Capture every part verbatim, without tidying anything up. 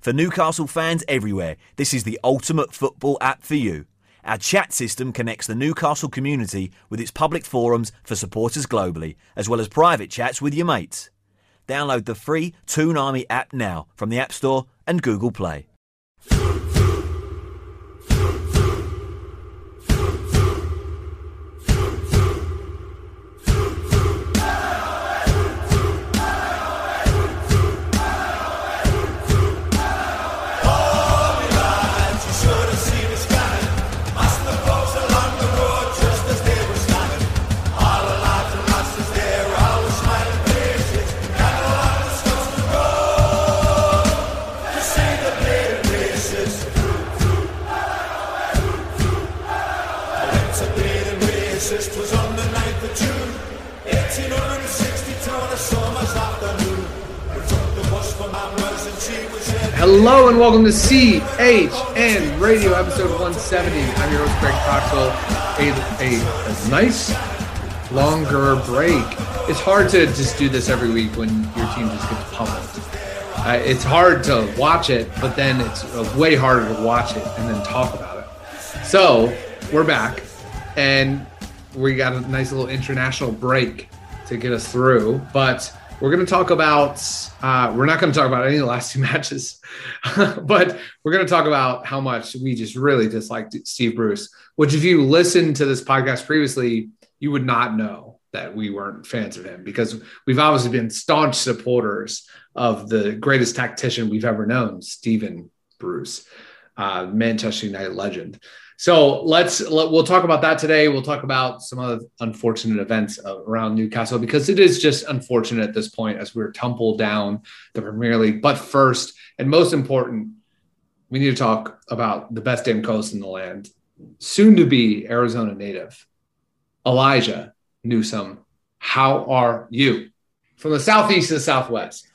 For Newcastle fans everywhere, this is the ultimate football app for you. Our chat system connects the Newcastle community with its public forums for supporters globally, as well as private chats with your mates. Download the free Toon Army app now from the App Store and Google Play. Hello and welcome to C H N Radio, episode one seventy. I'm your host, Greg Coxel. A, a, a nice, longer break. It's hard to just do this every week when your team just gets pummeled. Uh, it's hard to watch it, but then it's way harder to watch it and then talk about it. So we're back, and we got a nice little international break to get us through, but we're going to talk about, uh, we're not going to talk about any of the last two matches, but we're going to talk about how much we just really disliked Steve Bruce, which if you listened to this podcast previously, you would not know that we weren't fans of him, because we've obviously been staunch supporters of the greatest tactician we've ever known, Stephen Bruce, uh, Manchester United legend. So let's let, we'll talk about that today. We'll talk about some other unfortunate events around Newcastle, because it is just unfortunate at this point as we're tumbled down the Premier League. But first and most important, we need to talk about the best damn coach in the land, soon to be Arizona native, Elijah Newsom. How are you? From the southeast to the southwest.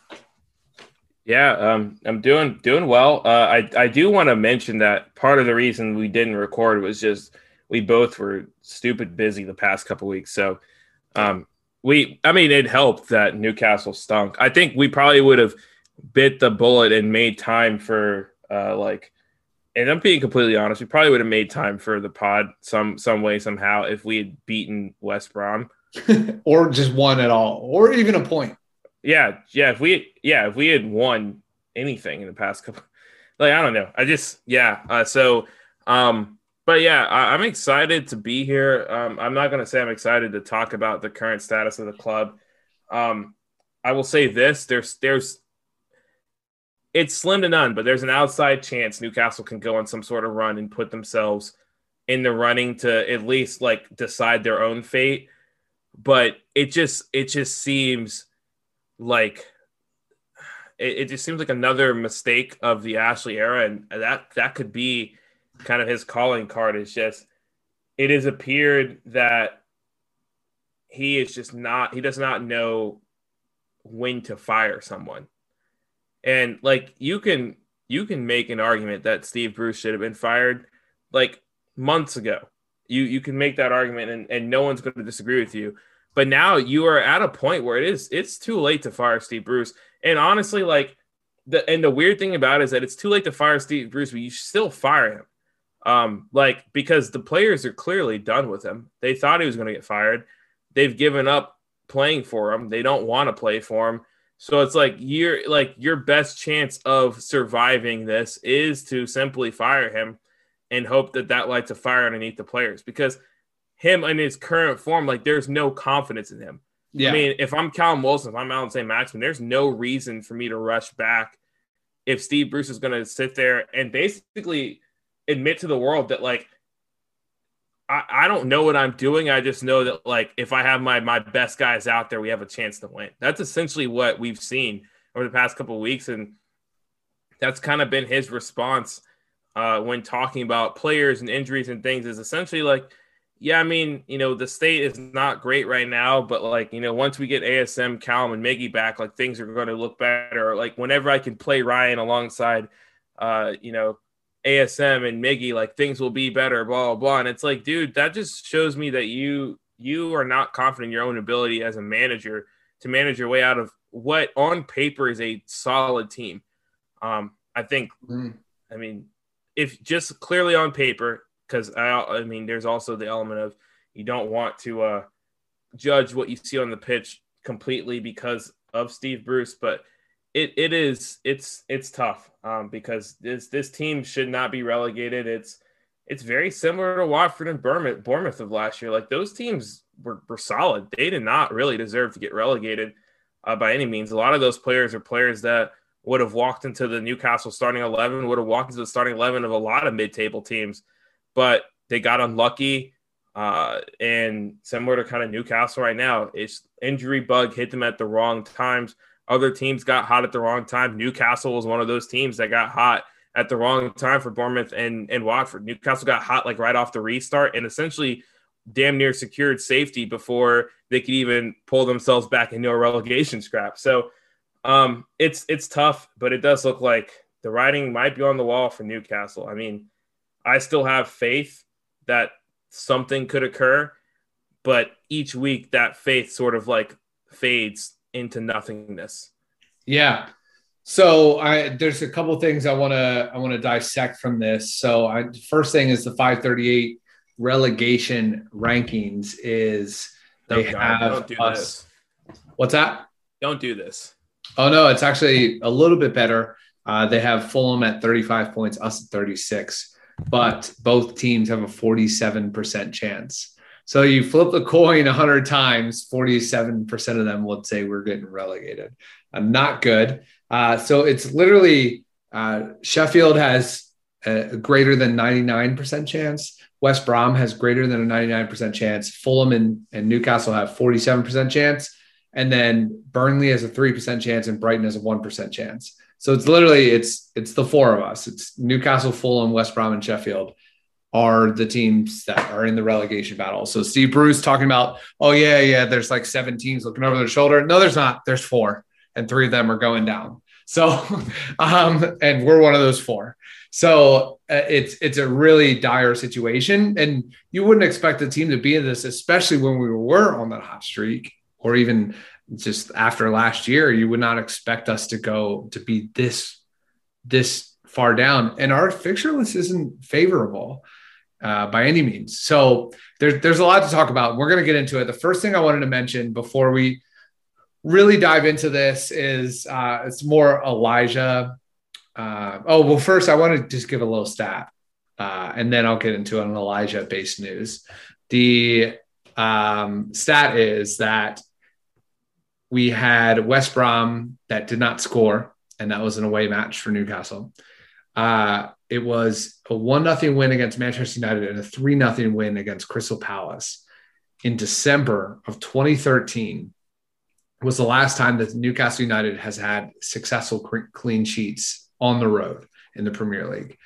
Yeah, um, I'm doing doing well. Uh, I I do want to mention that part of the reason we didn't record was just we both were stupid busy the past couple weeks. So um, we, I mean, it helped that Newcastle stunk. I think we probably would have bit the bullet and made time for uh, like. And I'm being completely honest, we probably would have made time for the pod some some way somehow if we had beaten West Brom, or just won at all, or even a point. Yeah, yeah. If we, yeah, if we had won anything in the past couple, like I don't know, I just, yeah. Uh, so, um, but yeah, I, I'm excited to be here. Um, I'm not gonna say I'm excited to talk about the current status of the club. Um, I will say this: there's, there's, it's slim to none, but there's an outside chance Newcastle can go on some sort of run and put themselves in the running to at least like decide their own fate. But it just, it just seems. Like it, it just seems like another mistake of the Ashley era, and that that could be kind of his calling card. It's just it has appeared that he is just not he does not know when to fire someone. And like you can you can make an argument that Steve Bruce should have been fired like months ago. You you can make that argument and, and no one's going to disagree with you. But now you are at a point where it is it's too late to fire Steve Bruce. And honestly, like the and the weird thing about it is that it's too late to fire Steve Bruce, but you should still fire him. Um, like because the players are clearly done with him. They thought he was going to get fired. They've given up playing for him. They don't want to play for him. So it's like you're like your best chance of surviving this is to simply fire him and hope that that lights a fire underneath the players, because him in his current form, like there's no confidence in him. Yeah. I mean, if I'm Callum Wilson, if I'm Allan Saint-Maximin, there's no reason for me to rush back if Steve Bruce is going to sit there and basically admit to the world that like, I, I don't know what I'm doing. I just know that like, if I have my, my best guys out there, we have a chance to win. That's essentially what we've seen over the past couple of weeks. And that's kind of been his response uh, when talking about players and injuries and things, is essentially like, yeah, I mean, you know, the state is not great right now, but like, you know, once we get A S M, Callum, and Miggy back, like things are going to look better. Like whenever I can play Ryan alongside, uh, you know, A S M and Miggy, like things will be better, blah, blah, blah. And it's like, dude, that just shows me that you, you are not confident in your own ability as a manager to manage your way out of what on paper is a solid team. Um, I think, mm. I mean, if just clearly on paper, because I, I mean, there's also the element of you don't want to uh, judge what you see on the pitch completely because of Steve Bruce, but it it is it's it's tough um, because this this team should not be relegated. It's it's very similar to Watford and Bournemouth, Bournemouth of last year. Like those teams were were solid. They did not really deserve to get relegated uh, by any means. A lot of those players are players that would have walked into the Newcastle starting eleven, would have walked into the starting eleven of a lot of mid-table teams, but they got unlucky. Uh, and similar to kind of Newcastle right now, it's injury bug hit them at the wrong times. Other teams got hot at the wrong time. Newcastle was one of those teams that got hot at the wrong time for Bournemouth and, and Watford. Newcastle got hot like right off the restart and essentially damn near secured safety before they could even pull themselves back into a relegation scrap. So um, it's it's tough, but it does look like the writing might be on the wall for Newcastle. I mean, I still have faith that something could occur, but each week that faith sort of like fades into nothingness. Yeah. So I, there's a couple of things I want to I want to dissect from this. So I, first thing is the five thirty-eight relegation rankings is they oh God, have don't do us. This. What's that? Don't do this. Oh no, it's actually a little bit better. Uh, they have Fulham at thirty-five points, us at thirty-six, but both teams have a forty-seven percent chance. So you flip the coin a hundred times, forty-seven percent of them would say we're getting relegated. Uh, not good. Uh, so it's literally uh, Sheffield has a greater than ninety-nine percent chance. West Brom has greater than a ninety-nine percent chance. Fulham and, and Newcastle have forty-seven percent chance. And then Burnley has a three percent chance and Brighton has a one percent chance. So it's literally, it's it's the four of us. It's Newcastle, Fulham, West Brom, and Sheffield are the teams that are in the relegation battle. So Steve Bruce talking about, oh, yeah, yeah, there's like seven teams looking over their shoulder. No, there's not. There's four, and three of them are going down. So, um, and we're one of those four. So uh, it's it's a really dire situation. And you wouldn't expect the team to be in this, especially when we were on that hot streak. Or even just after last year, you would not expect us to go to be this this far down. And our fixture list isn't favorable uh, by any means. So there, there's a lot to talk about. We're going to get into it. The first thing I wanted to mention before we really dive into this is uh, it's more Elijah. Uh, oh, well, first I want to just give a little stat, uh, and then I'll get into an Elijah-based news. The um, stat is that we had West Brom that did not score, and that was an away match for Newcastle. Uh, it was a one nothing win against Manchester United and a three nothing win against Crystal Palace. In December of twenty thirteen was the last time that Newcastle United has had successful clean sheets on the road in the Premier League.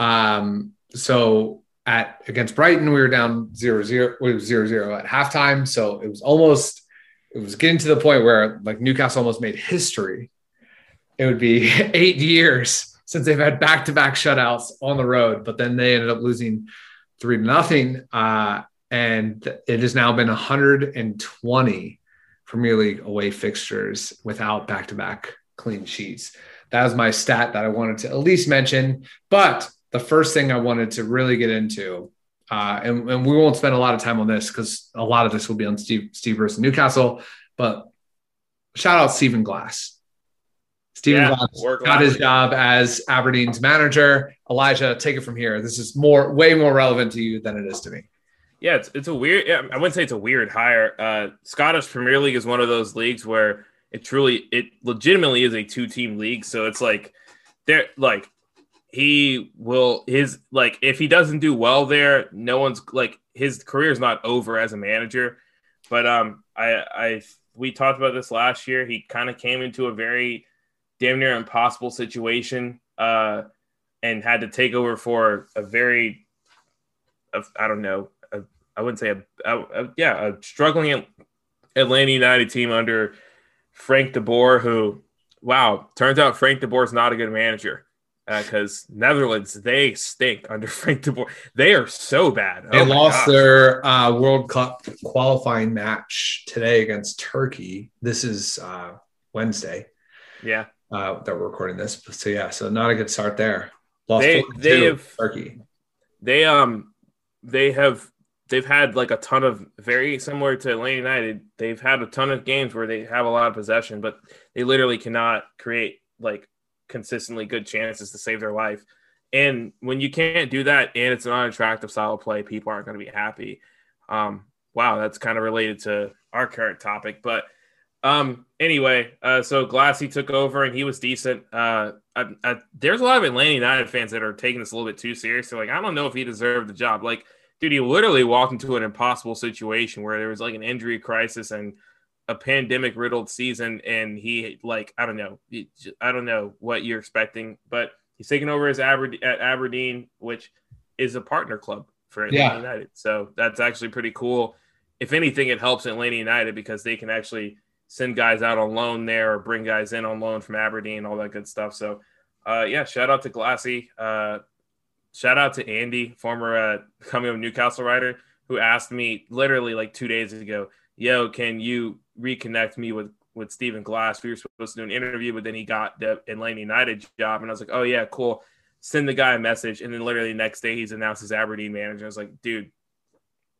Um, so at against Brighton, we were down zero zero, we were zero zero at halftime, so it was almost – it was getting to the point where like Newcastle almost made history. It would be eight years since they've had back-to-back shutouts on the road, but then they ended up losing three to nothing. Uh, and it has now been one hundred twenty Premier League away fixtures without back-to-back clean sheets. That was my stat that I wanted to at least mention, but the first thing I wanted to really get into Uh, and, and we won't spend a lot of time on this because a lot of this will be on Steve, Steve versus Newcastle. But shout out Stephen Glass. Stephen yeah, Glass got his job as Aberdeen's manager. Elijah, take it from here. This is more, way more relevant to you than it is to me. Yeah, it's it's a weird. Yeah, I wouldn't say it's a weird hire. Uh, Scottish Premier League is one of those leagues where it truly, it legitimately is a two-team league. So it's like they're like. He will his like if he doesn't do well there, no one's like his career is not over as a manager. But um, I I we talked about this last year. He kind of came into a very damn near impossible situation, uh, and had to take over for a very, a, I don't know, a, I wouldn't say a, a, a yeah a struggling Atlanta United team under Frank DeBoer. Who wow, turns out Frank DeBoer's not a good manager. Because uh, Netherlands, they stink under Frank de Boer. They are so bad. Oh they lost gosh. their uh, World Cup qualifying match today against Turkey. This is uh, Wednesday. Yeah. uh, that we're recording this. But so yeah, so not a good start there. Lost they they have Turkey. They um they have they've had like a ton of very similar to Atlanta United. They've had a ton of games where they have a lot of possession, but they literally cannot create like consistently good chances to save their life. And when you can't do that, and it's an unattractive style of play, people aren't going to be happy. Um, wow, that's kind of related to our current topic. But um, anyway, uh, so Glassy took over, and he was decent. Uh, I, I, there's a lot of Atlanta United fans that are taking this a little bit too seriously. Like, I don't know if he deserved the job. Like, dude, he literally walked into an impossible situation where there was, like, an injury crisis and a pandemic-riddled season, and he, like, I don't know. I don't know what you're expecting, but he's taking over his Aberde- at Aberdeen, which is a partner club for Atlanta yeah. United. So that's actually pretty cool. If anything, it helps Atlanta United because they can actually send guys out on loan there or bring guys in on loan from Aberdeen, all that good stuff. So, uh, yeah, shout out to Glassy. Uh, shout out to Andy, former uh, Coming Up Newcastle writer, who asked me literally like two days ago, yo, can you reconnect me with with Stephen Glass? We were supposed to do an interview, but then he got the Atlanta United job, and I was like, oh yeah, cool, send the guy a message. And then literally the next day he's announced his Aberdeen manager. I was like, dude,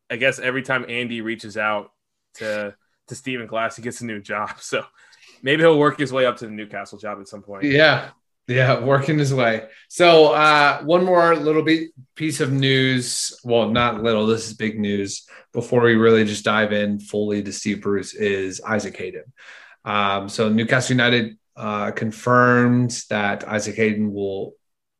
I guess every time Andy reaches out to to Stephen Glass, he gets a new job. So maybe he'll work his way up to the Newcastle job at some point. Yeah, yeah, working his way. So uh one more little bit piece of news, well, not little, this is big news before we really just dive in fully to Steve Bruce, is Isaac Hayden. Um, so Newcastle United uh, confirmed that Isaac Hayden will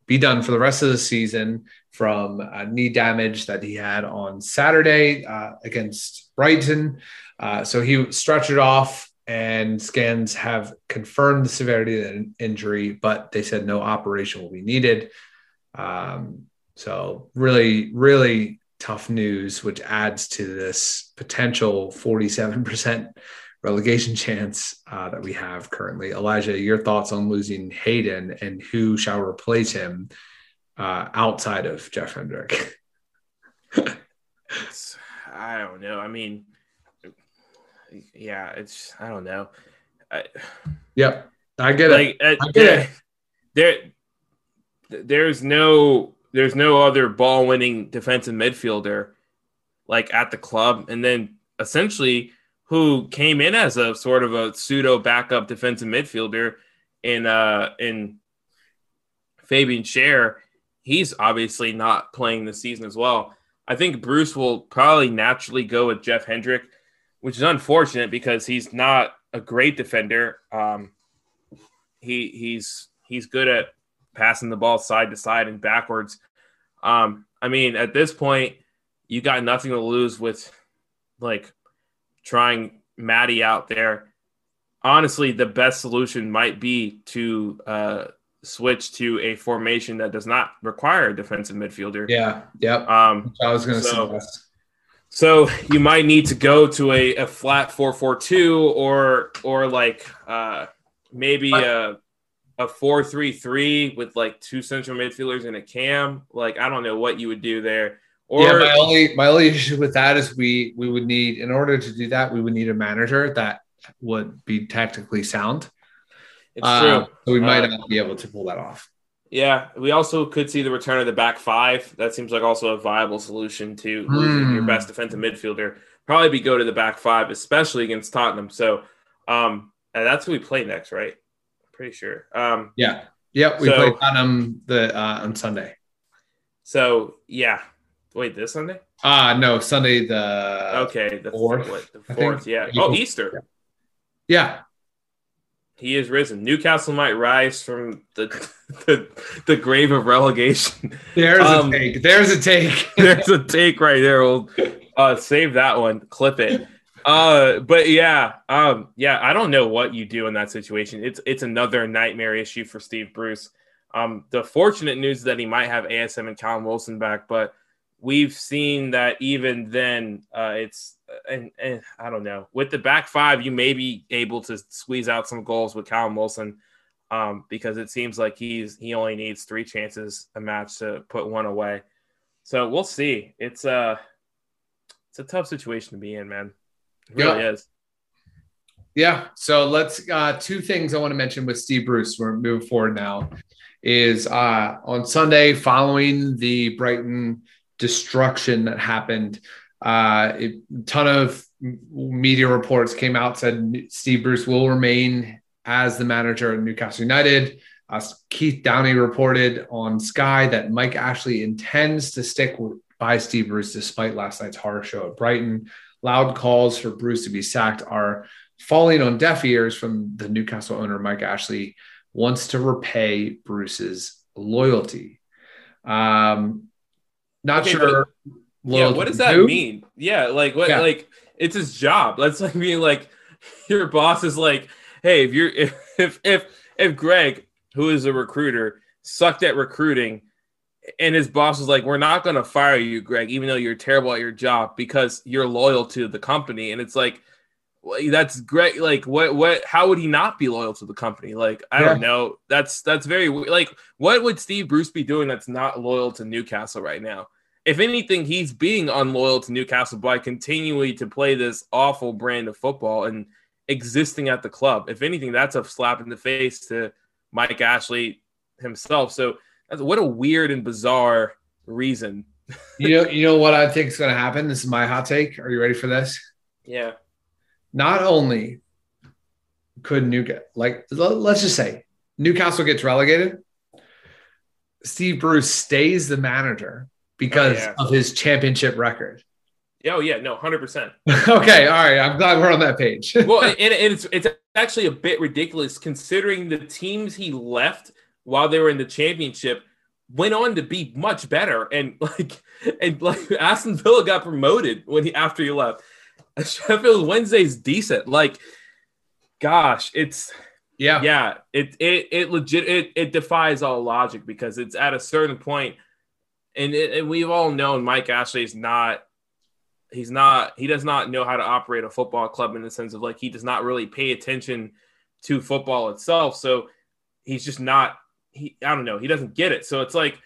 be done for the rest of the season from uh, knee damage that he had on Saturday uh, against Brighton. Uh, so he stretched it off, and scans have confirmed the severity of the injury, but they said no operation will be needed. Um, so really, really tough news, which adds to this potential forty-seven percent relegation chance uh, that we have currently. Elijah, your thoughts on losing Hayden and who shall replace him uh, outside of Jeff Hendrick? I don't know. I mean, yeah, it's, I don't know. I, yep. I get like, it. I get there, it. There, there's no, there's no other ball winning defensive midfielder like at the club. And then essentially, who came in as a sort of a pseudo backup defensive midfielder in uh, in Fabian Scher, he's obviously not playing this season as well. I think Bruce will probably naturally go with Jeff Hendrick, which is unfortunate because he's not a great defender. Um, he he's he's good at passing the ball side to side and backwards. Um, I mean, at this point, you got nothing to lose with like trying Matty out there. Honestly, the best solution might be to uh, switch to a formation that does not require a defensive midfielder. Yeah, yep. Um, I was going to so, suggest. So you might need to go to a, a flat four four two or or like uh, maybe a a four three three with like two central midfielders and a cam. Like, I don't know what you would do there. Or, yeah, my only my only issue with that is we we would need, in order to do that, we would need a manager that would be tactically sound. It's uh, true. So we might uh, not be able to pull that off. Yeah, we also could see the return of the back five. That seems like also a viable solution to mm. losing your best defensive midfielder. Probably be go to the back five, especially against Tottenham. So um, and that's who we play next, right? I'm pretty sure. Um, yeah. Yep, we so, play Tottenham the uh, on Sunday. So yeah. Wait, this Sunday? Ah, uh, no, Sunday the okay, the fourth, what, the fourth, yeah. Oh, Easter. Yeah, he is risen. Newcastle might rise from the the, the grave of relegation. There's um, a take. There's a take. There's a take right there. We'll uh, save that one. Clip it. Uh, but yeah, um, yeah. I don't know what you do in that situation. It's it's another nightmare issue for Steve Bruce. Um, the fortunate news is that he might have A S M and Callum Wilson back, but we've seen that even then uh, it's and, – and I don't know. With the back five, you may be able to squeeze out some goals with Callum Wilson um, because it seems like he's he only needs three chances a match to put one away. So we'll see. It's a, it's a tough situation to be in, man. It really yeah. is. Yeah. So let's, uh, two things I want to mention with Steve Bruce. We're moving forward now is uh, on Sunday following the Brighton destruction that happened. Uh, a ton of media reports came out, said Steve Bruce will remain as the manager at Newcastle United. Uh, Keith Downey reported on Sky that Mike Ashley intends to stick by Steve Bruce despite last night's horror show at Brighton. Loud calls for Bruce to be sacked are falling on deaf ears from the Newcastle owner. Mike Ashley wants to repay Bruce's loyalty. Um, not okay, sure. Yeah, what does that do? mean? Yeah, like what? Yeah. Like it's his job. That's like being like your boss is like, hey, if you're if if if, if Greg, who is a recruiter, sucked at recruiting, and his boss was like, we're not going to fire you, Greg, even though you're terrible at your job because you're loyal to the company. And it's like, well, that's great. Like what, what, how would he not be loyal to the company? Like, I yeah. don't know. That's, that's very like, what would Steve Bruce be doing that's not loyal to Newcastle right now? If anything, he's being unloyal to Newcastle by continually to play this awful brand of football and existing at the club. If anything, that's a slap in the face to Mike Ashley himself. So, what a weird and bizarre reason. you know, you know what I think is going to happen? This is my hot take. Are you ready for this? Yeah. Not only could Newcastle, like, let's just say Newcastle gets relegated. Steve Bruce stays the manager because oh, yeah. of his championship record. Oh, yeah. No, one hundred percent. Okay. All right. I'm glad we're on that page. Well, and, and it's it's actually a bit ridiculous considering the teams he left while they were in the championship, went on to be much better. And like, and like Aston Villa got promoted when he, after he left. Sheffield Wednesday's decent. Like, gosh, it's, yeah, yeah, it, it, it legit, it, it defies all logic because it's at a certain point, and it, and we've all known Mike Ashley is not, he's not, he does not know how to operate a football club in the sense of like, he does not really pay attention to football itself. So he's just not, He, I don't know. He doesn't get it. So it's like,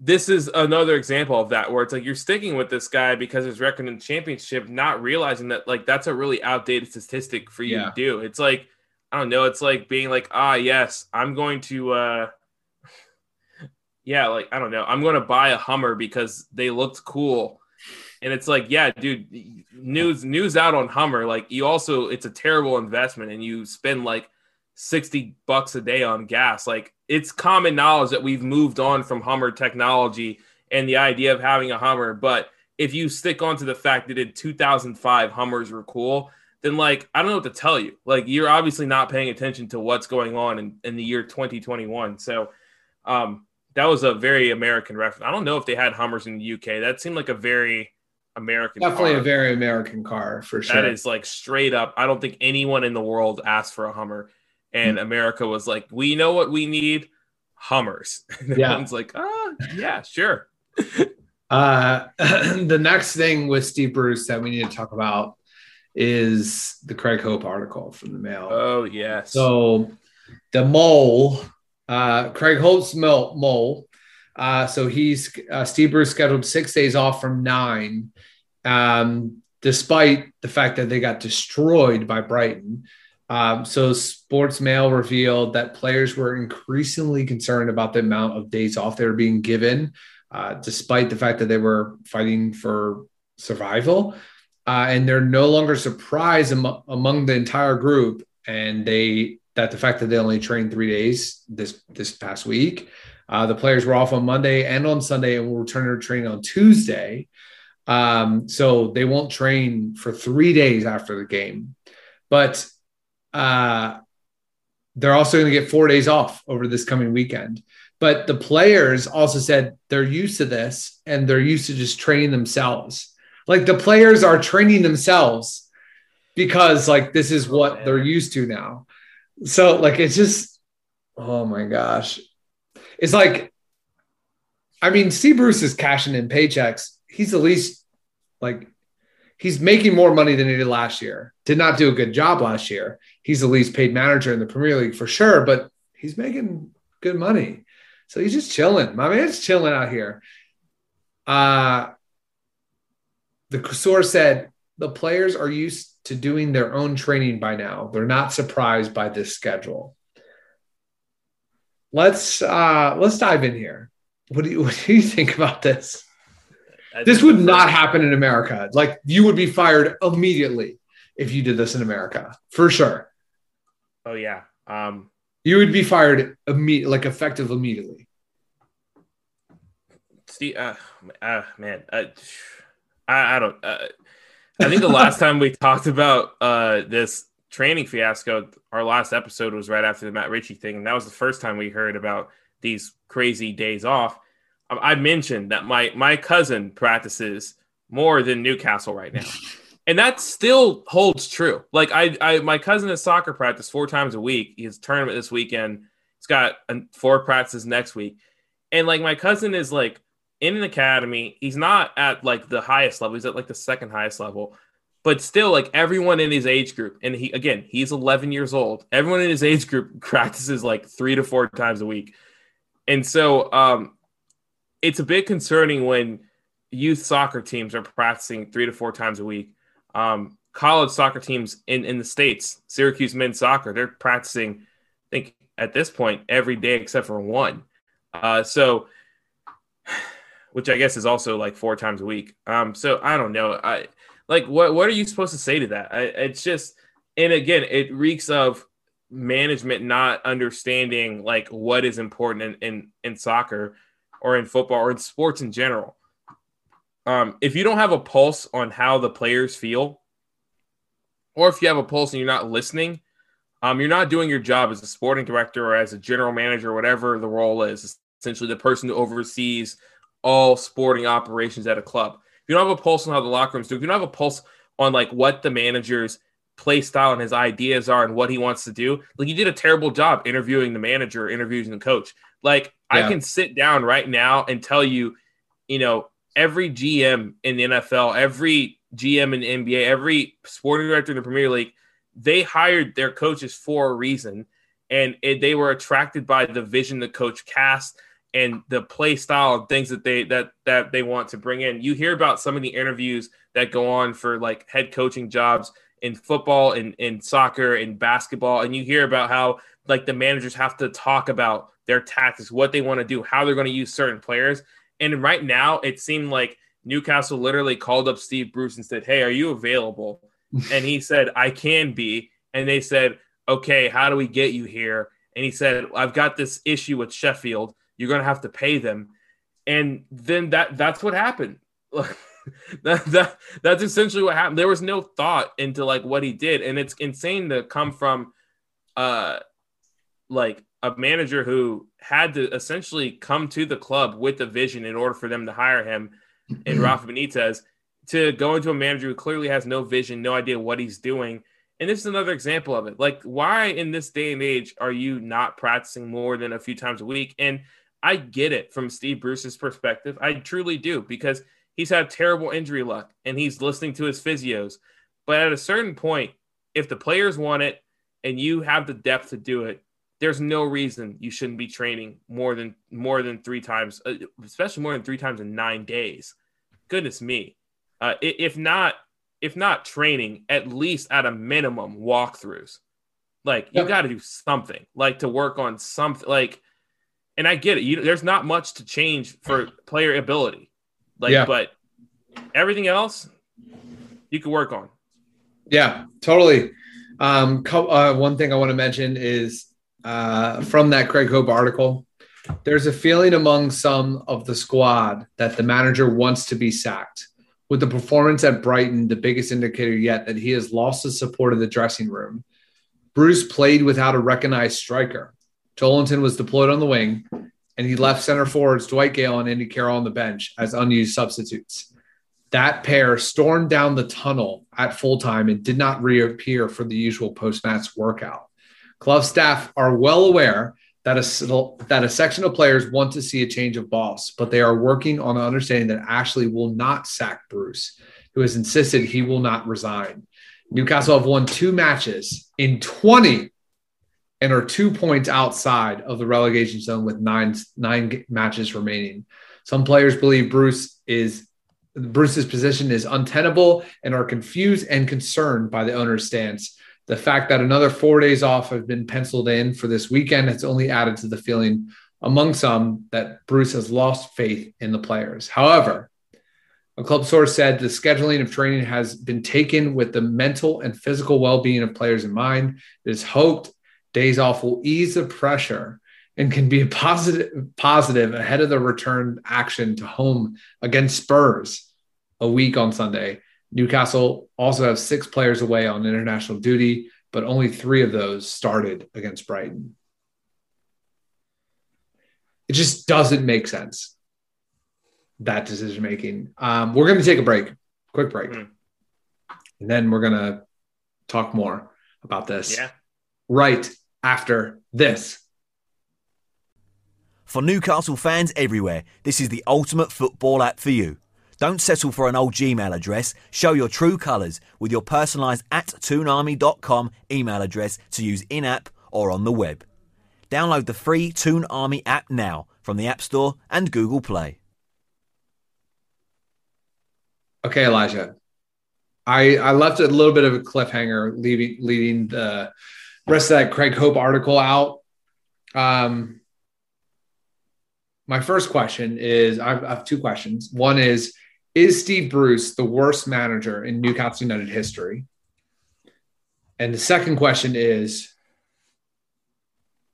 this is another example of that, where it's like, you're sticking with this guy because his record in the championship, not realizing that like, that's a really outdated statistic for you yeah. to do. It's like, I don't know. It's like being like, ah, yes, I'm going to, uh, yeah. Like, I don't know. I'm going to buy a Hummer because they looked cool. And it's like, yeah, dude, news, news out on Hummer. Like you also, it's a terrible investment and you spend like sixty bucks a day on gas. Like it's common knowledge that we've moved on from Hummer technology and the idea of having a Hummer. But if you stick on to the fact that in two thousand five Hummers were cool, then like, I don't know what to tell you. Like you're obviously not paying attention to what's going on in, in the year twenty twenty-one. So um, that was a very American reference. I don't know if they had Hummers in the U K. That seemed like a very American Definitely car. a very American car for sure. That is like straight up. I don't think anyone in the world asked for a Hummer. And America was like, we know what we need, Hummers. And yeah. everyone's like, ah, yeah, sure. uh, the next thing with Steve Bruce that we need to talk about is the Craig Hope article from the Mail. Oh, yes. So the mole, uh, Craig Hope's mole. Uh, so he's uh, Steve Bruce scheduled six days off from nine, um, despite the fact that they got destroyed by Brighton. Um, so Sports Mail revealed that players were increasingly concerned about the amount of days off they were being given, uh, despite the fact that they were fighting for survival. Uh, and they're no longer surprised am- among the entire group. And they that the fact that they only trained three days this, this past week. Uh, the players were off on Monday and on Sunday and will return to training on Tuesday. Um, so they won't train for three days after the game. But Uh, they're also going to get four days off over this coming weekend. But the players also said they're used to this and they're used to just training themselves. Like the players are training themselves because like this is what they're used to now. So like it's just, oh my gosh. It's like, I mean, Steve Bruce is cashing in paychecks. He's the least like he's making more money than he did last year. Did not do a good job last year. He's the least paid manager in the Premier League for sure, but he's making good money. So he's just chilling. My man's chilling out here. Uh, the source said the players are used to doing their own training by now. They're not surprised by this schedule. Let's uh, let's dive in here. What do you, what do you think about this? This would not happen in America. Like, you would be fired immediately if you did this in America, for sure. Oh, yeah. Um, you would be fired immediately, like effective immediately. See, uh, uh, man, uh, I, I don't. Uh, I think the last time we talked about uh, this training fiasco, our last episode was right after the Matt Ritchie thing. And that was the first time we heard about these crazy days off. I mentioned that my, my cousin practices more than Newcastle right now. And that still holds true. Like, I, I my cousin has soccer practice four times a week. He has a tournament this weekend. He's got four practices next week. And, like, my cousin is, like, in an academy. He's not at, like, the highest level. He's at, like, the second highest level. But still, like, everyone in his age group, and, he again, he's eleven years old. Everyone in his age group practices, like, three to four times a week. And so – um. It's a bit concerning when youth soccer teams are practicing three to four times a week. Um, college soccer teams in, in the States, Syracuse men's soccer, they're practicing, I think, at this point, every day except for one. Uh, so, which I guess is also like four times a week. Um, so I don't know. I like what what are you supposed to say to that? I, it's just, and again, it reeks of management not understanding like what is important in in, in soccer, or in football, or in sports in general. Um, if you don't have a pulse on how the players feel, or if you have a pulse and you're not listening, um, you're not doing your job as a sporting director or as a general manager, or whatever the role is. It's essentially the person who oversees all sporting operations at a club. If you don't have a pulse on how the locker rooms do, if you don't have a pulse on like what the manager's play style and his ideas are and what he wants to do, like, you did a terrible job interviewing the manager, interviewing the coach. Like, yeah. I can sit down right now and tell you, you know, every G M in the N F L, every G M in the N B A, every sporting director in the Premier League, they hired their coaches for a reason, and it, they were attracted by the vision the coach cast and the play style and things that they that that they want to bring in. You hear about some of the interviews that go on for like head coaching jobs in football and in, in soccer and basketball, and you hear about how like the managers have to talk about their tactics, what they want to do, how they're going to use certain players. And right now it seemed like Newcastle literally called up Steve Bruce and said, "Hey, are you available?" And he said, "I can be." And they said, "Okay, how do we get you here?" And he said, "I've got this issue with Sheffield. You're going to have to pay them." And then that that's what happened. that, that That's essentially what happened. There was no thought into like what he did. And it's insane to come from uh, like, a manager who had to essentially come to the club with a vision in order for them to hire him and Rafa Benitez, to go into a manager who clearly has no vision, no idea what he's doing. And this is another example of it. Like, why in this day and age are you not practicing more than a few times a week? And I get it from Steve Bruce's perspective. I truly do, because he's had terrible injury luck and he's listening to his physios. But at a certain point, if the players want it and you have the depth to do it, there's no reason you shouldn't be training more than more than three times, especially more than three times in nine days. Goodness me. Uh, if not if not training, at least at a minimum walkthroughs. Like, you got to do something, like to work on something. Like, and I get it. You, there's not much to change for player ability. Like, yeah. But everything else you can work on. Yeah, totally. Um, co- uh, one thing I want to mention is, Uh, from that Craig Hope article, there's a feeling among some of the squad that the manager wants to be sacked. With the performance at Brighton, the biggest indicator yet that he has lost the support of the dressing room. Bruce played without a recognized striker. Tolenton was deployed on the wing, and he left center forwards Dwight Gayle and Andy Carroll on the bench as unused substitutes. That pair stormed down the tunnel at full time and did not reappear for the usual post-match workout. Club staff are well aware that a, that a section of players want to see a change of boss, but they are working on the understanding that Ashley will not sack Bruce, who has insisted he will not resign. Newcastle have won two matches in twenty and are two points outside of the relegation zone with nine, nine matches remaining. Some players believe Bruce is Bruce's position is untenable and are confused and concerned by the owner's stance. The fact that another four days off have been penciled in for this weekend has only added to the feeling among some that Bruce has lost faith in the players. However, a club source said the scheduling of training has been taken with the mental and physical well-being of players in mind. It is hoped days off will ease the pressure and can be a positive, positive ahead of the return action to home against Spurs a week on Sunday. Newcastle also have six players away on international duty, but only three of those started against Brighton. It just doesn't make sense, that decision-making. Um, we're going to take a break, quick break, mm. and then we're going to talk more about this yeah. right after this. For Newcastle fans everywhere, this is the ultimate football app for you. Don't settle for an old Gmail address. Show your true colours with your personalised at toon army dot com email address to use in-app or on the web. Download the free Toon Army app now from the App Store and Google Play. Okay, Elijah. I, I left a little bit of a cliffhanger leaving, leading the rest of that Craig Hope article out. Um, my first question is, I have two questions. One is, is Steve Bruce the worst manager in Newcastle United history? And the second question is,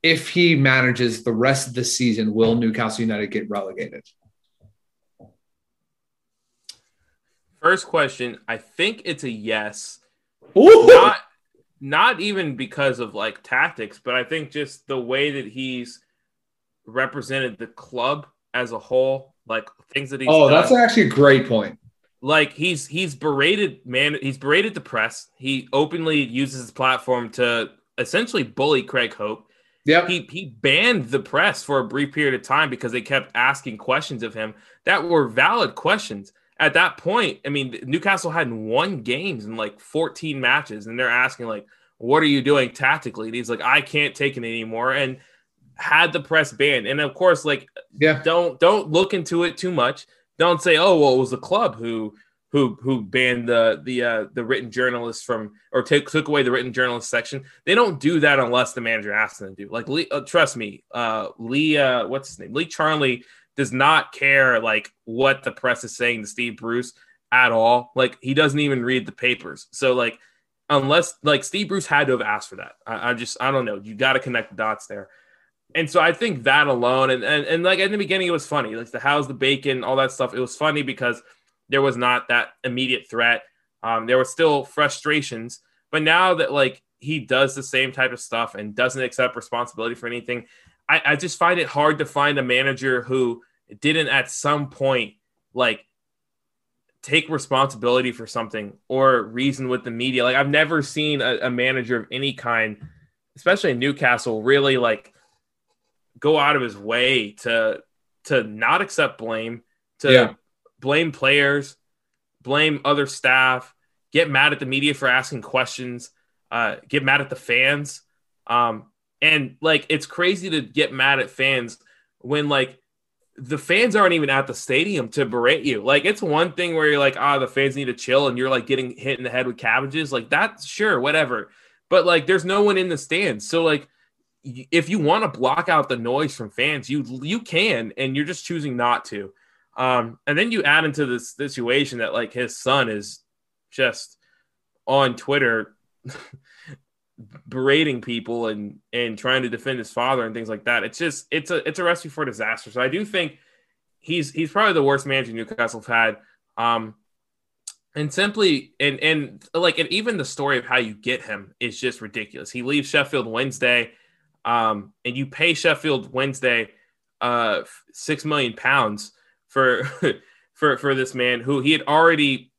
if he manages the rest of the season, will Newcastle United get relegated? First question, I think it's a yes. Ooh. Not not even because of like tactics, but I think just the way that he's represented the club as a whole, like things that he's Oh, done. That's actually a great point. Like he's he's berated man he's berated the press. He openly uses his platform to essentially bully Craig Hope. Yep. He he banned the press for a brief period of time because they kept asking questions of him that were valid questions. At that point, I mean, Newcastle hadn't won games in like fourteen matches, and they're asking like, what are you doing tactically? And he's like, I can't take it anymore, and had the press banned. And of course, like, yeah. don't don't look into it too much. Don't say, oh, well, it was the club who who who banned the the uh, the written journalists from or took took away the written journalist section. They don't do that unless the manager asks them to do. Like, Lee, uh, trust me, uh, Lee, uh, what's his name? Lee Charlie does not care like what the press is saying to Steve Bruce at all. Like, he doesn't even read the papers. So like, unless like Steve Bruce had to have asked for that. I, I just I don't know. You got to connect the dots there. And so I think that alone, and, and and like at the beginning it was funny, like the how's the bacon, all that stuff. It was funny because there was not that immediate threat. Um, there were still frustrations, but now that like he does the same type of stuff and doesn't accept responsibility for anything, I, I just find it hard to find a manager who didn't at some point like take responsibility for something or reason with the media. Like I've never seen a, a manager of any kind, especially in Newcastle, really like go out of his way to, to not accept blame, to yeah. blame players, blame other staff, get mad at the media for asking questions, uh, get mad at the fans. Um, and, like, it's crazy to get mad at fans when, like, the fans aren't even at the stadium to berate you. Like, it's one thing where you're like, ah, oh, the fans need to chill, and you're, like, getting hit in the head with cabbages. Like, that's sure, whatever. But, like, there's no one in the stands. So, like, if you want to block out the noise from fans, you you can, and you're just choosing not to. Um, and then you add into this situation that like his son is just on Twitter berating people and, and trying to defend his father and things like that. It's just, it's a, it's a recipe for disaster. So I do think he's, he's probably the worst manager Newcastle had. Um, and simply, and, and like, and even the story of how you get him is just ridiculous. He leaves Sheffield Wednesday um, and you pay Sheffield Wednesday uh, six million pounds for for for this man who he had already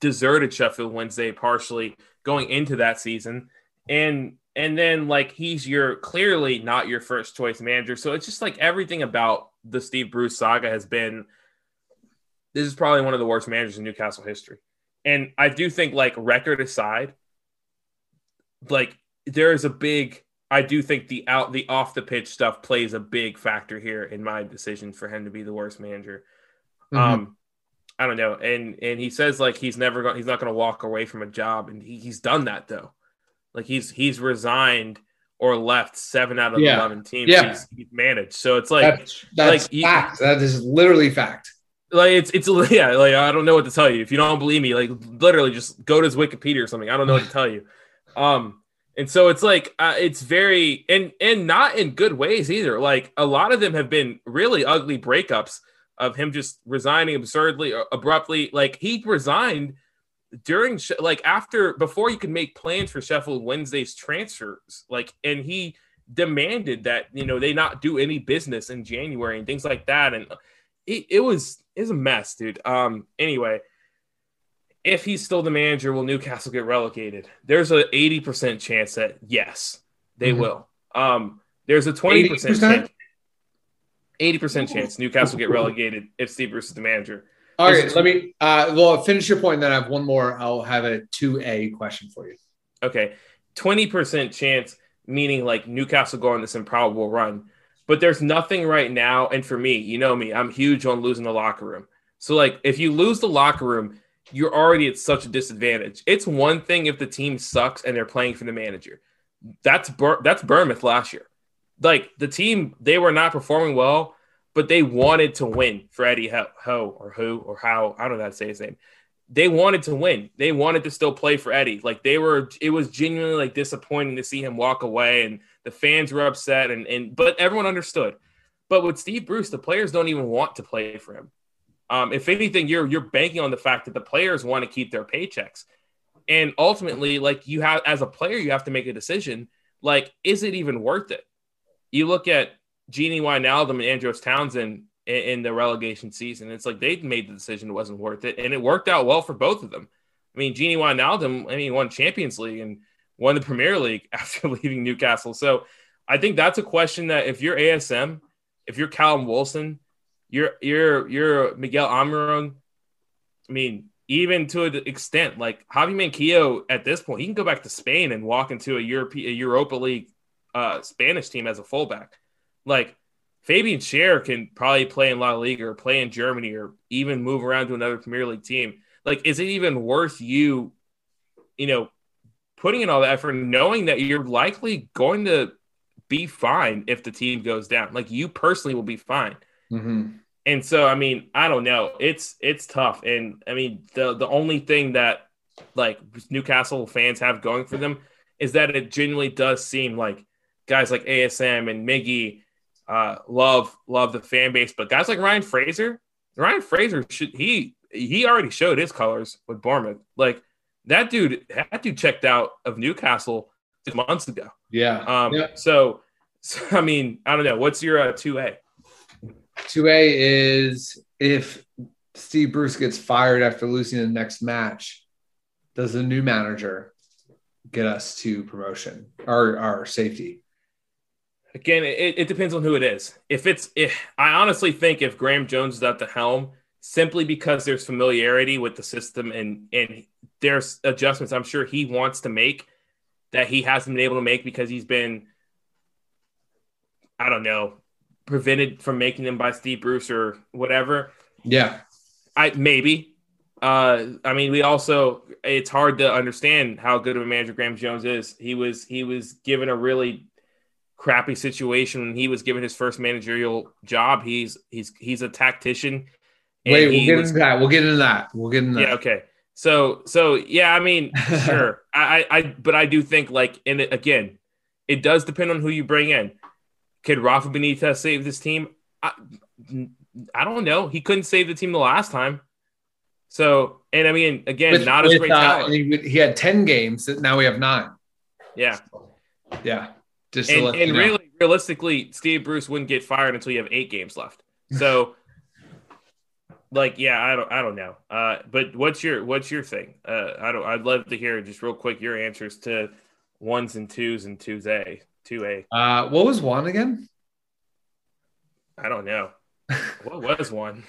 deserted Sheffield Wednesday partially going into that season. And and then like he's your clearly not your first choice manager. So it's just like everything about the Steve Bruce saga has been, this is probably one of the worst managers in Newcastle history. And I do think like record aside, like there is a big, I do think the out the off the pitch stuff plays a big factor here in my decision for him to be the worst manager. Mm-hmm. Um, I don't know. And and he says like he's never going, he's not going to walk away from a job, and he, he's done that though. Like he's he's resigned or left seven out of yeah. eleven teams yeah. he's, he's managed. So it's like that's, that's like, fact. You, that is literally fact. Like it's it's yeah. Like I don't know what to tell you. If you don't believe me, like literally just go to his Wikipedia or something. I don't know what to tell you. Um, and so it's like uh, it's very and and not in good ways either. Like a lot of them have been really ugly breakups of him just resigning absurdly or abruptly. Like he resigned during like after before you could make plans for Sheffield Wednesday's transfers. Like and he demanded that you know they not do any business in January and things like that. And it, it was. It's a mess, dude. Um, anyway, if he's still the manager, will Newcastle get relegated? There's an eighty percent chance that, yes, they mm-hmm. will. Um, there's a twenty percent eighty percent chance. eighty percent chance Newcastle get relegated if Steve Bruce is the manager. All there's right, let me uh, – well, finish your point, and then I have one more. I'll have a two A question for you. Okay, twenty percent chance, meaning like Newcastle go on this improbable run. But there's nothing right now. And for me, you know me, I'm huge on losing the locker room. So, like, if you lose the locker room, you're already at such a disadvantage. It's one thing if the team sucks and they're playing for the manager. That's Bur- that's Bournemouth last year. Like, the team, they were not performing well, but they wanted to win for Eddie Howe Ho, or who or how. I don't know how to say his name. They wanted to win. They wanted to still play for Eddie. Like, they were – it was genuinely, like, disappointing to see him walk away and – the fans were upset, and and but everyone understood. But with Steve Bruce, the players don't even want to play for him. Um, if anything, you're you're banking on the fact that the players want to keep their paychecks. And ultimately, like you have as a player, you have to make a decision. Like, is it even worth it? You look at Gini Wijnaldum and Andros Townsend in, in the relegation season. It's like they made the decision; it wasn't worth it, and it worked out well for both of them. I mean, Gini Wijnaldum, I mean, won Champions League and won the Premier League after leaving Newcastle. So I think that's a question that if you're A S M, if you're Callum Wilson, you're you're you're Miguel Almirón. I mean, even to an extent, like Javi Manquillo at this point, he can go back to Spain and walk into a Europe a Europa League uh, Spanish team as a fullback. Like Fabian Scher can probably play in La Liga or play in Germany or even move around to another Premier League team. Like, is it even worth you, you know, putting in all the effort, knowing that you're likely going to be fine if the team goes down? Like, you personally will be fine. Mm-hmm. And so, I mean, I don't know. It's it's tough. And, I mean, the, the only thing that, like, Newcastle fans have going for them is that it genuinely does seem like guys like A S M and Miggy uh, love love the fan base. But guys like Ryan Fraser, Ryan Fraser, should he he already showed his colors with Bournemouth. Like, That dude, that dude checked out of Newcastle two months ago. Yeah. Um, yeah. So, so, I mean, I don't know. What's your uh, two A? two A is if Steve Bruce gets fired after losing the next match, does the new manager get us to promotion or our safety? Again, it, it depends on who it is. If it's if, – I honestly think if Graham Jones is at the helm – simply because there's familiarity with the system and and there's adjustments I'm sure he wants to make that he hasn't been able to make because he's been, I don't know, prevented from making them by Steve Bruce or whatever. Yeah. I maybe. Uh, I mean, we also – it's hard to understand how good of a manager Graham Jones is. He was he was given a really crappy situation when he was given his first managerial job. He's he's he's a tactician. And Wait, we'll get was, into that. We'll get into that. We'll get into that. Yeah, okay. So, so yeah, I mean, sure. I, I, but I do think, like, and it, again, it does depend on who you bring in. Could Rafa Benitez save this team? I, I don't know. He couldn't save the team the last time. So, and I mean, again, with, not with, as great uh, talent. He, he had ten games. Now we have nine. Yeah. So, yeah. Just and, and really, know. realistically, Steve Bruce wouldn't get fired until you have eight games left. So, Like yeah, I don't I don't know. Uh, but what's your what's your thing? Uh, I don't. I'd love to hear just real quick your answers to ones and twos and twos a two a. Uh, what was one again? I don't know. What was one?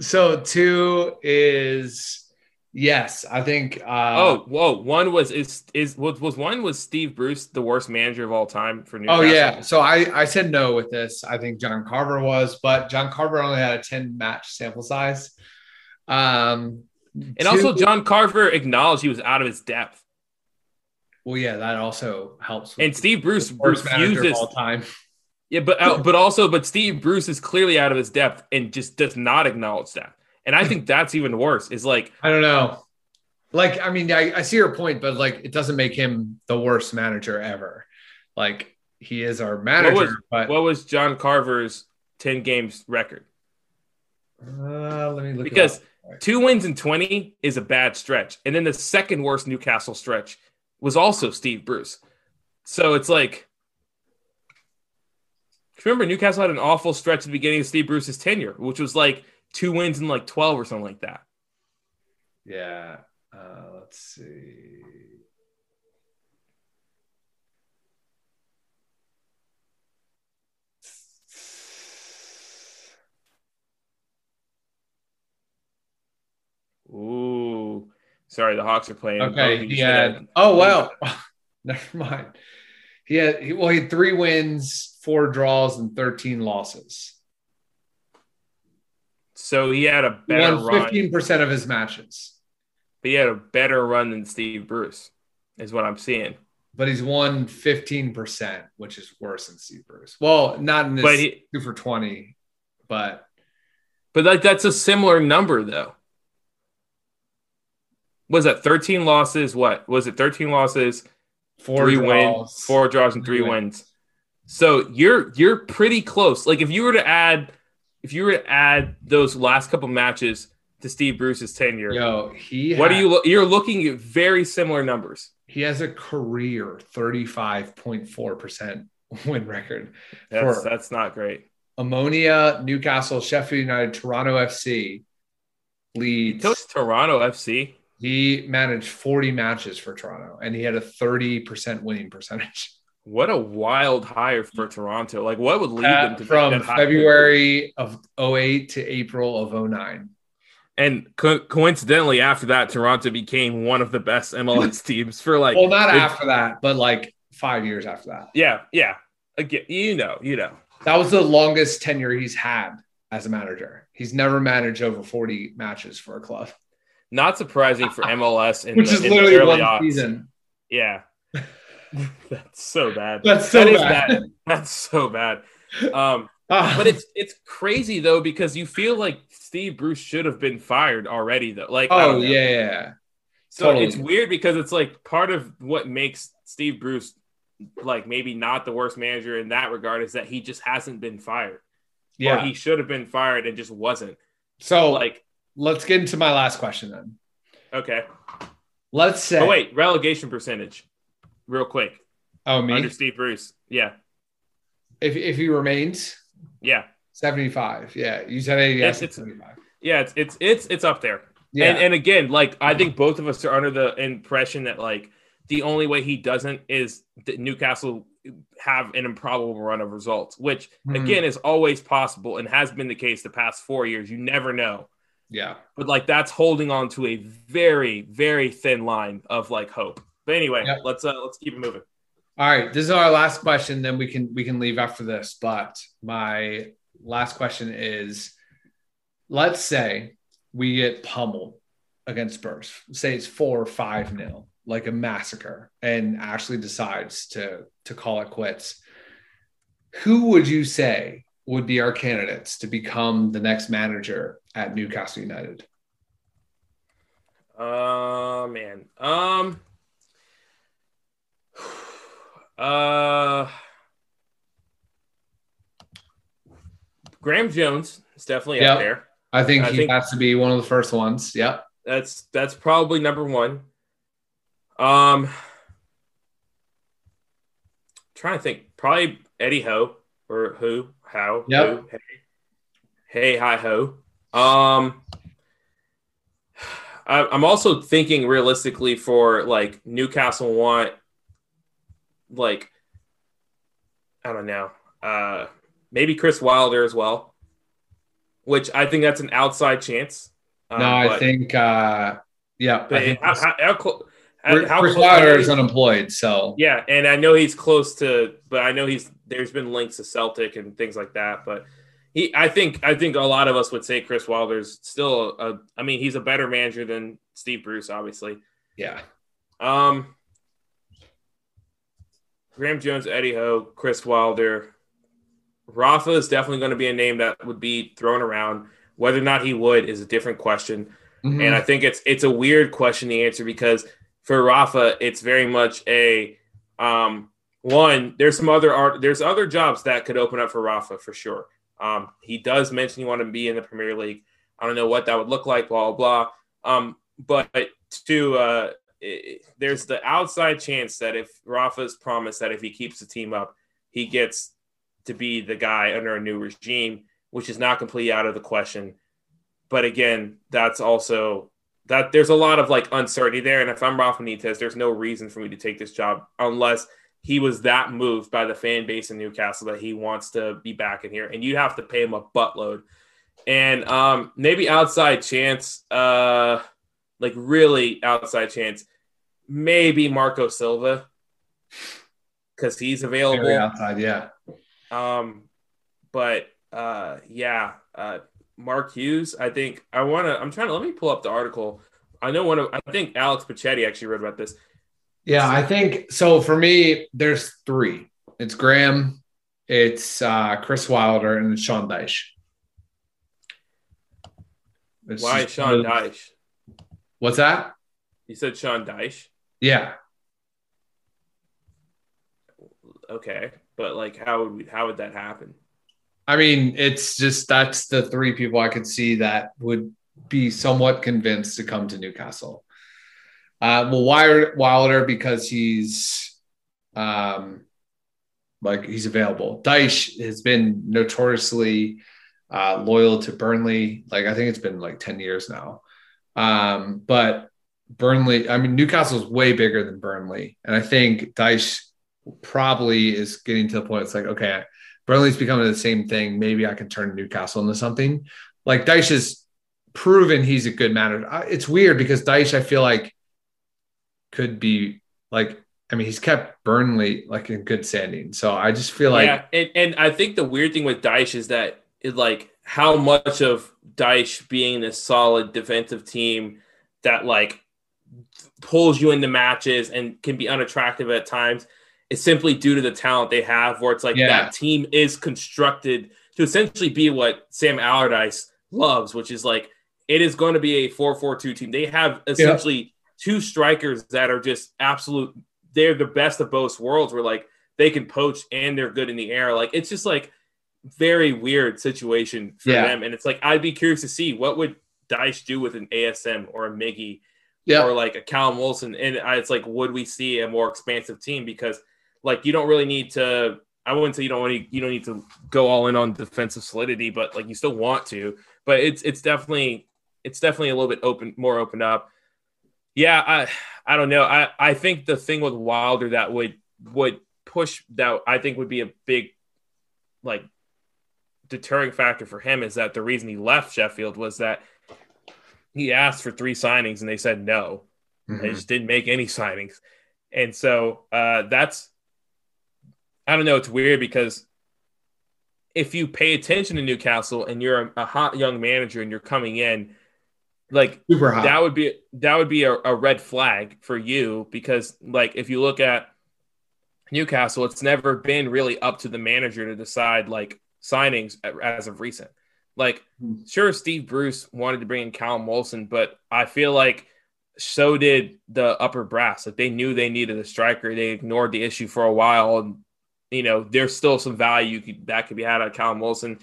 So two is yes. I think. Uh, oh whoa! One was is is was was one was Steve Bruce the worst manager of all time for Newcastle? Oh yeah. So I I said no with this. I think John Carver was, but John Carver only had a ten match sample size. Um, and two, also John Carver acknowledged he was out of his depth. Well, yeah, that also helps. And Steve Bruce refuses all time. Yeah, but uh, but also, but Steve Bruce is clearly out of his depth and just does not acknowledge that. And I think that's even worse. Is like I don't know. Like I mean, I, I see your point, but like it doesn't make him the worst manager ever. Like he is our manager. What was, but what was John Carver's ten games record? Uh, let me look. Because right. two wins in twenty is a bad stretch, and then the second worst Newcastle stretch was also Steve Bruce. So it's like, remember Newcastle had an awful stretch at the beginning of Steve Bruce's tenure, which was like two wins in like twelve or something like that. Yeah. Uh, let's see. Ooh, sorry. The Hawks are playing. Okay. Yeah. Oh, wow. Never mind. He had, he, well, he had three wins, four draws, and thirteen losses. So he had a better run. fifteen percent of his matches. But he had a better run than Steve Bruce, is what I'm seeing. But he's won fifteen percent, which is worse than Steve Bruce. Well, not in this but he, two for twenty, but. But like that's a similar number, though. Was that thirteen losses? What? Was it thirteen losses? Four three draws. Wins, four draws and three, three wins. wins. So you're you're pretty close. Like if you were to add, if you were to add those last couple matches to Steve Bruce's tenure, yo, he. What do you? Lo- you're looking at very similar numbers. He has a career thirty-five point four percent win record. That's that's not great. Ammonia, Newcastle, Sheffield United, Toronto F C, Leeds. He took Toronto F C. He managed forty matches for Toronto, and he had a thirty percent winning percentage. What a wild hire for Toronto. Like, what would lead uh, them to from that February hire? Of oh eight to April of oh nine? And co- coincidentally, after that, Toronto became one of the best M L S teams for like – well, not it, after that, but like five years after that. Yeah, yeah. Again, you know, you know. That was the longest tenure he's had as a manager. He's never managed over forty matches for a club. Not surprising for M L S, in which the, is in literally the early one aughts. Season. Yeah, that's so bad. That's so that bad. Is bad. That's so bad. Um, uh, but it's it's crazy though because you feel like Steve Bruce should have been fired already though. Like oh I don't know. yeah, yeah. So totally. It's weird because it's like part of what makes Steve Bruce like maybe not the worst manager in that regard is that he just hasn't been fired. Yeah, or he should have been fired and just wasn't. So like. Let's get into my last question then. Okay. Let's say. Oh, wait. Relegation percentage. Real quick. Oh, me? Under Steve Bruce. Yeah. If if he remains? Yeah. seventy-five. Yeah. You said eighty. Yes, it's seventy-five. Yeah. It's, it's, it's, it's up there. Yeah. And, and again, like, I think both of us are under the impression that, like, the only way he doesn't is that Newcastle have an improbable run of results, which, mm-hmm. again, is always possible and has been the case the past four years. You never know. Yeah. But, like, that's holding on to a very, very thin line of, like, hope. But anyway, yep. let's uh, let's keep it moving. All right. This is our last question. Then we can we can leave after this. But my last question is, let's say we get pummeled against Spurs. Say it's four or five nil, like a massacre, and Ashley decides to to call it quits. Who would you say would be our candidates to become the next manager at Newcastle United? Oh, uh, man. Um, uh, Graham Jones is definitely yep. up there. I think I he think has to be one of the first ones. Yep. That's, that's probably number one. Um, trying to think. Probably Eddie Howe or who, how, yep. who, hey, hey, hi, ho. Um, I, I'm also thinking realistically for like Newcastle want, like, I don't know, uh, maybe Chris Wilder as well, which I think that's an outside chance. Um, no, I but, think, uh, yeah, but I think how, how, how close? How Chris Wilder is unemployed, so yeah, and I know he's close to, but I know he's there's been links to Celtic and things like that, but. he, I think, I think a lot of us would say Chris Wilder's still a, I mean, he's a better manager than Steve Bruce, obviously. Yeah. Um, Graham Jones, Eddie Howe, Chris Wilder. Rafa is definitely going to be a name that would be thrown around. Whether or not he would is a different question. Mm-hmm. And I think it's it's a weird question to answer because for Rafa, it's very much a um, one. There's some other art. There's other jobs that could open up for Rafa for sure. Um, he does mention he wanted to be in the Premier League. I don't know what that would look like. Blah blah. blah. Um, but to uh, it, there's the outside chance that if Rafa's promised that if he keeps the team up, he gets to be the guy under a new regime, which is not completely out of the question. But again, that's also that there's a lot of like uncertainty there. And if I'm Rafa Benitez, there's no reason for me to take this job unless he was that moved by the fan base in Newcastle that he wants to be back in here. And you have to pay him a buttload. And um, maybe outside chance, uh, like really outside chance, maybe Marco Silva because he's available. Very outside, yeah. Um, but uh, yeah, uh, Mark Hughes. I think I want to. I'm trying to let me pull up the article. I know one of. I think Alex Pachetti actually wrote about this. Yeah, I think so. For me, there's three. It's Graham, it's uh, Chris Wilder, and it's Sean Dyche. It's Why Sean the, Dyche? What's that? You said Sean Dyche. Yeah. Okay, but like, how would we? How would that happen? I mean, it's just that's the three people I could see that would be somewhat convinced to come to Newcastle. Uh, well, Wilder, Wilder because he's um, like he's available. Dyche has been notoriously uh, loyal to Burnley. Like I think it's been like ten years now. Um, but Burnley, I mean, Newcastle's way bigger than Burnley, and I think Dyche probably is getting to the point. It's like okay. Burnley's becoming the same thing. Maybe I can turn Newcastle into something. Like Dyche has proven he's a good manager. It's weird because Dyche, I feel like, could be like, I mean, he's kept Burnley like in good standing. So I just feel like. Yeah, and, and I think the weird thing with Dyche is that it like how much of Dyche being this solid defensive team that like pulls you into matches and can be unattractive at times. It's simply due to the talent they have where it's like yeah. that team is constructed to essentially be what Sam Allardyce loves, which is like it is going to be a four four two team. They have essentially yeah. two strikers that are just absolute – they're the best of both worlds where, like, they can poach and they're good in the air. Like, it's just, like, very weird situation for yeah. them. And it's like I'd be curious to see what would Dyche do with an A S M or a Miggy yeah. or, like, a Callum Wilson. And it's like would we see a more expansive team because – like you don't really need to. I wouldn't say you don't want to. You don't need to go all in on defensive solidity, but like you still want to. But it's it's definitely it's definitely a little bit open, more open up. Yeah, I I don't know. I, I think the thing with Wilder that would would push that I think would be a big like deterring factor for him is that the reason he left Sheffield was that he asked for three signings and they said no. Mm-hmm. They just didn't make any signings, and so uh, that's. I don't know. It's weird because if you pay attention to Newcastle and you're a, a hot young manager and you're coming in, like super hot. that would be that would be a, a red flag for you because, like, if you look at Newcastle, it's never been really up to the manager to decide like signings as of recent. Like, sure, Steve Bruce wanted to bring in Callum Wilson, but I feel like. So did the upper brass. Like they knew they needed a striker. They ignored the issue for a while. And, you know, there's still some value could, that could be had at Callum Wilson.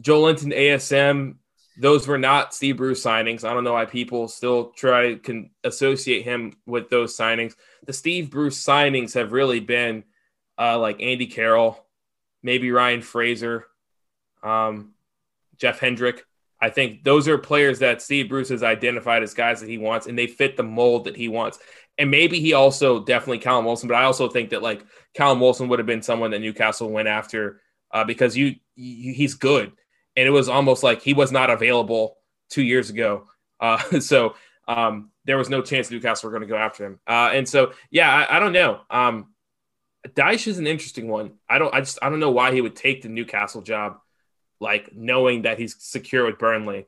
Joelinton, A S M, those were not Steve Bruce signings. I don't know why people still try to associate him with those signings. The Steve Bruce signings have really been uh, like Andy Carroll, maybe Ryan Fraser, um, Jeff Hendrick. I think those are players that Steve Bruce has identified as guys that he wants, and they fit the mold that he wants. And maybe he also definitely Callum Wilson, but I also think that like Callum Wilson would have been someone that Newcastle went after uh, because you, you he's good, and it was almost like he was not available two years ago, uh, so um, there was no chance Newcastle were going to go after him. Uh, and so yeah, I, I don't know. Um, Dyche is an interesting one. I don't I just I don't know why he would take the Newcastle job. like knowing that he's secure with Burnley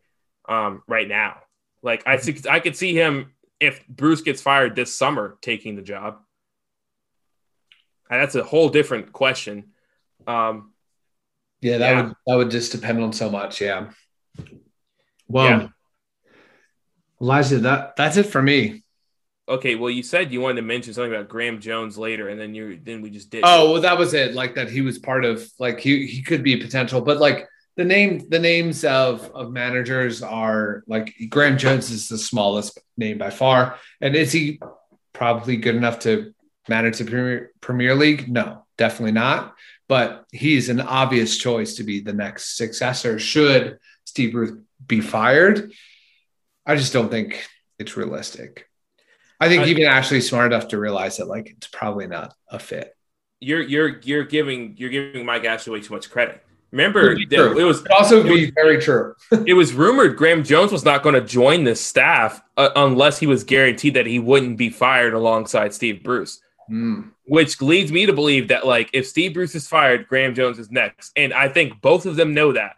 um, right now. Like I see, I could see him if Bruce gets fired this summer taking the job. And that's a whole different question. Um, yeah, that yeah. would that would just depend on so much. Yeah. Well, yeah. Elijah, that that's it for me. Okay, well, you said you wanted to mention something about Graham Jones later, and then you then we just did. Oh, well, that was it. Like that, he was part of. Like he he could be potential, but like. The name, the names of, of managers are like Graham Jones is the smallest name by far. And is he probably good enough to manage the Premier, Premier League? No, definitely not. But he's an obvious choice to be the next successor should Steve Bruce be fired. I just don't think it's realistic. I think uh, even Ashley's smart enough to realize that like it's probably not a fit. You're you're you're giving you're giving Mike Ashley way too much credit. Remember, it was also be very true. It was rumored Graham Jones was not going to join the staff uh, unless he was guaranteed that he wouldn't be fired alongside Steve Bruce, mm. which leads me to believe that, like, if Steve Bruce is fired, Graham Jones is next. And I think both of them know that.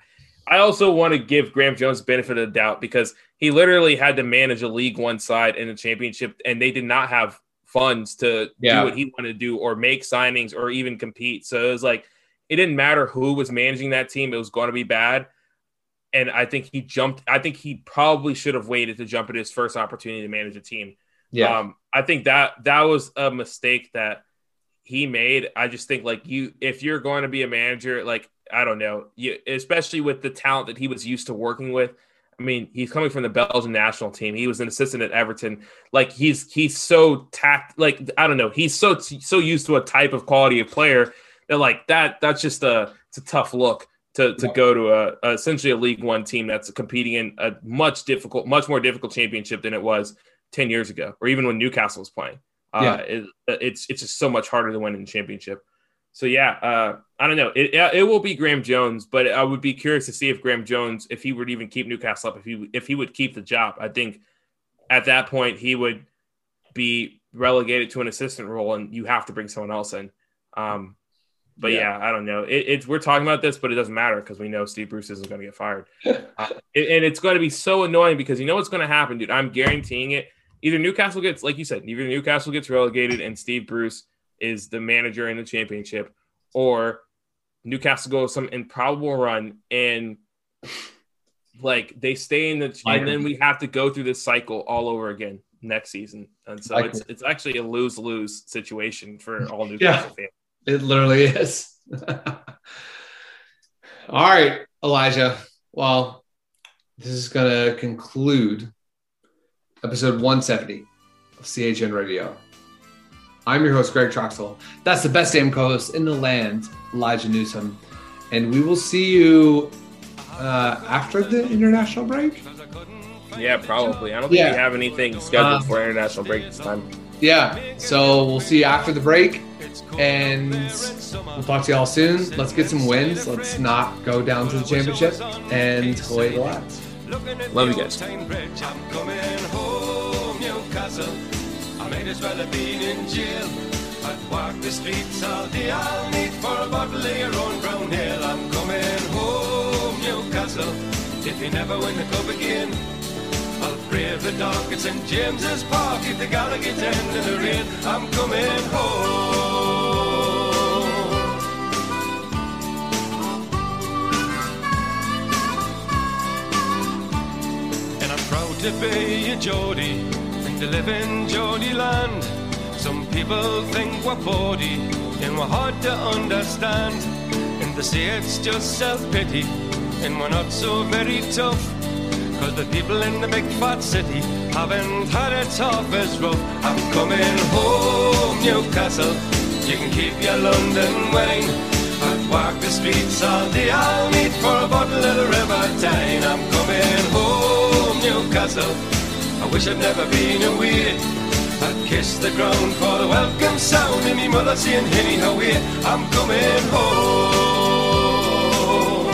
I also want to give Graham Jones the benefit of the doubt because he literally had to manage a League One side in a championship, and they did not have funds to yeah. do what he wanted to do or make signings or even compete. So it was like, it didn't matter who was managing that team. It was going to be bad. And I think he jumped. I think he probably should have waited to jump at his first opportunity to manage a team. Yeah. Um, I think that that was a mistake that he made. I just think like you, if you're going to be a manager, like, I don't know, you, especially with the talent that he was used to working with. I mean, he's coming from the Belgian national team. He was an assistant at Everton. Like he's, he's so tact. Like, I don't know. He's so, so used to a type of quality of player. They're like that. That's just a, it's a tough look to to go to a, a essentially a League One team that's competing in a much difficult, much more difficult championship than it was ten years ago, or even when Newcastle was playing. Yeah. Uh, it, it's it's just so much harder to win in the championship. So yeah, uh, I don't know. It it will be Graham Jones, but I would be curious to see if Graham Jones, if he would even keep Newcastle up, if he if he would keep the job. I think at that point he would be relegated to an assistant role, and you have to bring someone else in. Um, But yeah. yeah, I don't know. It, it's we're talking about this, but it doesn't matter because we know Steve Bruce isn't going to get fired, uh, and it's going to be so annoying because you know what's going to happen, dude. I'm guaranteeing it. Either Newcastle gets, like you said, either Newcastle gets relegated and Steve Bruce is the manager in the championship, or Newcastle goes some improbable run and like they stay in the, and then we have to go through this cycle all over again next season. And so it's it's actually a lose lose situation for all Newcastle yeah. fans. It literally is. All right, Elijah. Well, this is going to conclude episode one seventy of C H N Radio. I'm your host, Greg Coxel. That's the best damn co-host in the land, Elijah Newsom. And we will see you uh, after the international break? Yeah, probably. I don't think yeah. we have anything scheduled uh, for international break this time. Yeah, so we'll see you after the break. And we'll talk to y'all soon. Let's get some wins. Let's not go down to the championship. And play lots. Love you guys. I'm coming home, Newcastle. I may as well have been in jail. I'd walk the streets all day. I'll need for a bottle of your own brown ale. I'm coming home, Newcastle. If you never win the cup again, I'll brave the dark at Saint James's Park if the Gallagher's end in the rain. I'm coming home. To be a Geordie and to live in Geordie land. Some people think we're bawdy and we're hard to understand. And they say it's just self-pity and we're not so very tough. Cause the people in the big fat city haven't had it half as rough. I'm coming home, Newcastle. You can keep your London wine. I'd walk the streets all day. I'll meet for a bottle of the Riverdine. I'm coming home, Newcastle. I wish I'd never been away. I'd kiss the ground for the welcome sound and me mother saying, "Hinny, how are you? I'm coming home."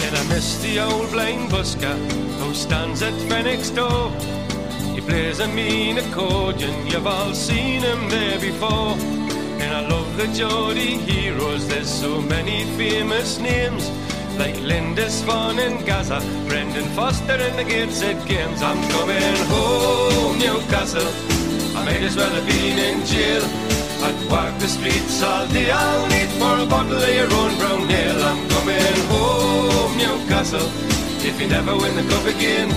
And I miss the old blind busker who stands at Fenwick's door. He plays a mean accordion, you've all seen him there before. And I love the Geordie heroes, there's so many famous names, like Lindisfarne and Gaza, Brendan Foster and the Gateshead Games. I'm coming home, Newcastle, I might as well have been in jail. I'd walk the streets all day, I'll need for a bottle of your own brown ale. I'm coming home, Newcastle, if you never win the cup again.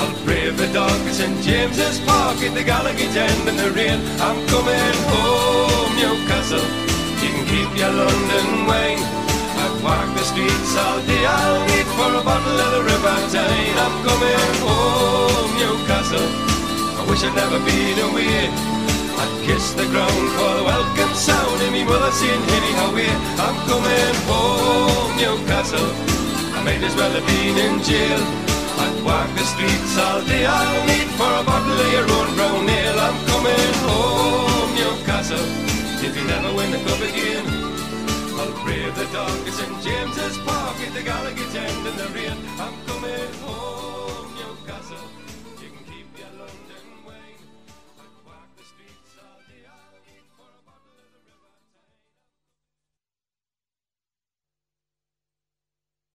I'll brave the dark at Saint James's Park, in the Gallagher's end and the rain. I'm coming home, Newcastle, you can keep your London wine. I've walked the streets all day, I'll need for a bottle of the Riverdine. I'm coming home, Newcastle, I wish I'd never been away. I'd kiss the ground for the welcome sound in me mother saying, Eddie Howe, I'm coming home, Newcastle, I might as well have been in jail. I'd walk the streets all day, I'll need for a bottle of your own brown ale. I'm coming home, Newcastle, if you never win the cup again. I'll brave the dark at Saint James's Park, at the Gallagher's end in the rain. I'm coming home.